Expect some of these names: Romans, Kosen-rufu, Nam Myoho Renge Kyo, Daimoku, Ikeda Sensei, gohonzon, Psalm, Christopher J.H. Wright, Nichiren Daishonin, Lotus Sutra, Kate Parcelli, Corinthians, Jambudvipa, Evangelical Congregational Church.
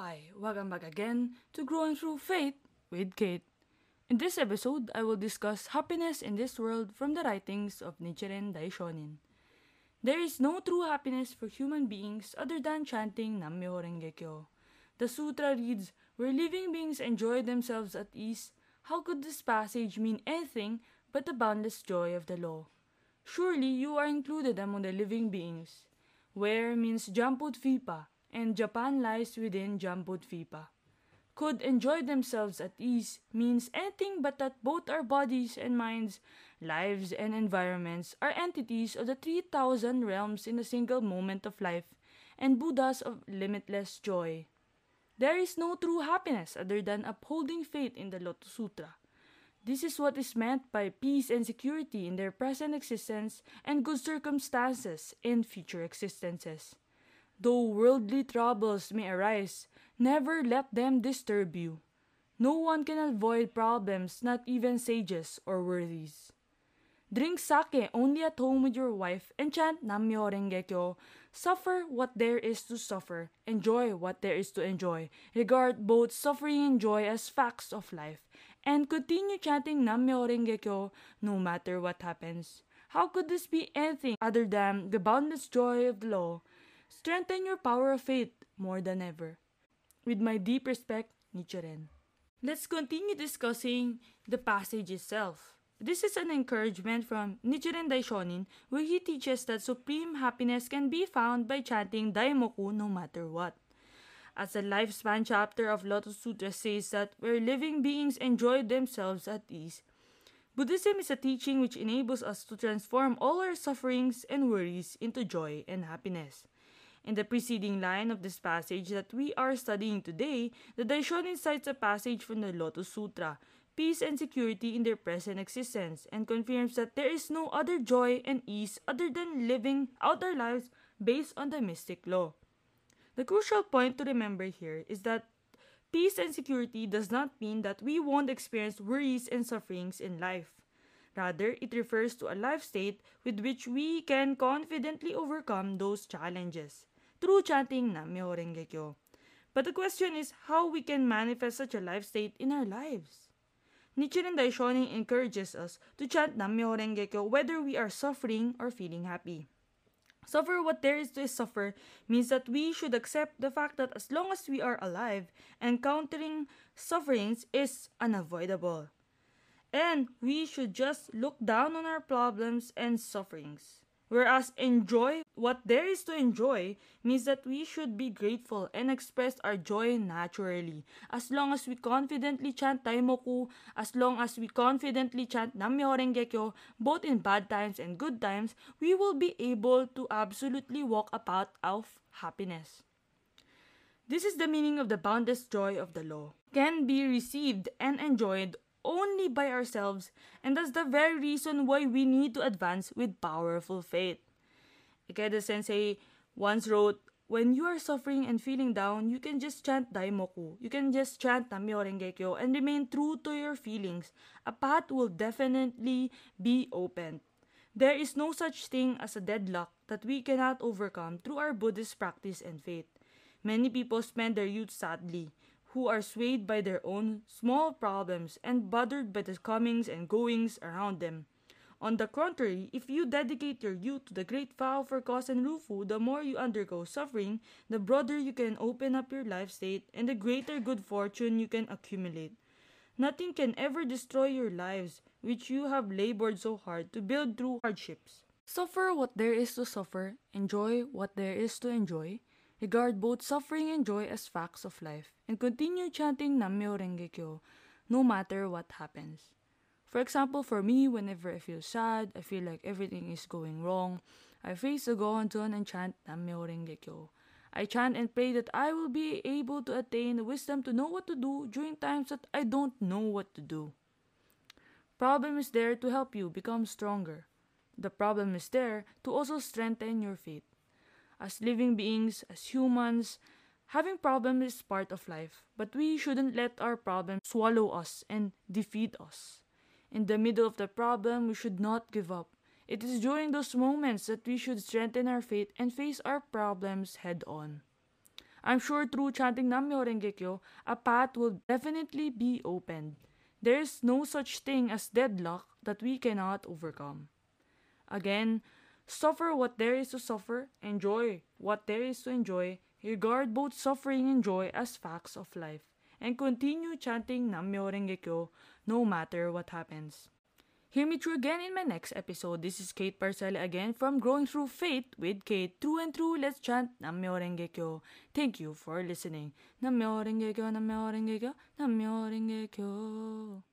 Hi, welcome back again to Growing Through Faith with Kate. In this episode, I will discuss happiness in this world from the writings of Nichiren Daishonin. There is no true happiness for human beings other than chanting Nam Myoho Renge Kyo. The sutra reads, "Where living beings enjoy themselves at ease, how could this passage mean anything but the boundless joy of the law? Surely you are included among the living beings." Where means Jambudvipa, and Japan lies within Jambudvipa. Could enjoy themselves at ease means anything but that both our bodies and minds, lives and environments are entities of the 3,000 realms in a single moment of life, and Buddhas of limitless joy. There is no true happiness other than upholding faith in the Lotus Sutra. This is what is meant by peace and security in their present existence and good circumstances in future existences. Though worldly troubles may arise, never let them disturb you. No one can avoid problems, not even sages or worthies. Drink sake only at home with your wife and chant Nam Myoho Renge Kyo. Suffer what there is to suffer, enjoy what there is to enjoy. Regard both suffering and joy as facts of life, and continue chanting Nam Myoho Renge Kyo no matter what happens. How could this be anything other than the boundless joy of the law? Strengthen your power of faith more than ever. With my deep respect, Nichiren. Let's continue discussing the passage itself. This is an encouragement from Nichiren Daishonin, where he teaches that supreme happiness can be found by chanting Daimoku no matter what. As the lifespan chapter of Lotus Sutra says that where living beings enjoy themselves at ease, Buddhism is a teaching which enables us to transform all our sufferings and worries into joy and happiness. In the preceding line of this passage that we are studying today, the Daishonin cites a passage from the Lotus Sutra, peace and security in their present existence, and confirms that there is no other joy and ease other than living out our lives based on the mystic law. The crucial point to remember here is that peace and security does not mean that we won't experience worries and sufferings in life. Rather, it refers to a life state with which we can confidently overcome those challenges through chanting Nam Myoho Renge Kyo. But the question is how we can manifest such a life state in our lives. Nichiren Daishonin encourages us to chant Nam Myoho Renge Kyo whether we are suffering or feeling happy. Suffer what there is to suffer means that we should accept the fact that as long as we are alive, encountering sufferings is unavoidable. And we should just look down on our problems and sufferings. Whereas enjoy what there is to enjoy means that we should be grateful and express our joy naturally. As long as we confidently chant Daimoku, as long as we confidently chant Nam Myoho Renge Kyo, both in bad times and good times, we will be able to absolutely walk a path of happiness. This is the meaning of the boundless joy of the law. Can be received and enjoyed only by ourselves, and that's the very reason why we need to advance with powerful faith. Ikeda Sensei once wrote, "When you are suffering and feeling down, you can just chant Daimoku, you can just chant Nam Myoho Renge Kyo, and remain true to your feelings. A path will definitely be opened. There is no such thing as a deadlock that we cannot overcome through our Buddhist practice and faith." Many people spend their youth sadly, who are swayed by their own small problems and bothered by the comings and goings around them. On the contrary, if you dedicate your youth to the great vow for Kosen-rufu, the more you undergo suffering, the broader you can open up your life state and the greater good fortune you can accumulate. Nothing can ever destroy your lives, which you have labored so hard to build through hardships. Suffer what there is to suffer, enjoy what there is to enjoy. Regard both suffering and joy as facts of life, and continue chanting Nam Myoho Renge Kyo no matter what happens. For example, for me, whenever I feel sad, I feel like everything is going wrong, I face the gohonzon and chant Nam Myoho Renge Kyo. I chant and pray that I will be able to attain the wisdom to know what to do during times that I don't know what to do. Problem is there to help you become stronger. The problem is there to also strengthen your faith. As living beings, as humans, having problems is part of life, but we shouldn't let our problems swallow us and defeat us. In the middle of the problem, we should not give up. It is during those moments that we should strengthen our faith and face our problems head on. I'm sure through chanting Nam Myoho Renge Kyo, a path will definitely be opened. There is no such thing as deadlock that we cannot overcome. Again, suffer what there is to suffer, enjoy what there is to enjoy, regard both suffering and joy as facts of life, and continue chanting Nam Myoho Renge Kyo no matter what happens. Hear me through again in my next episode. This is Kate Parcelli again from Growing Through Faith with Kate. Through and through, let's chant Nam Myoho Renge Kyo. Thank you for listening. Nam Myoho Renge Kyo, Nam Myoho Renge Kyo, Nam Myoho Renge Kyo.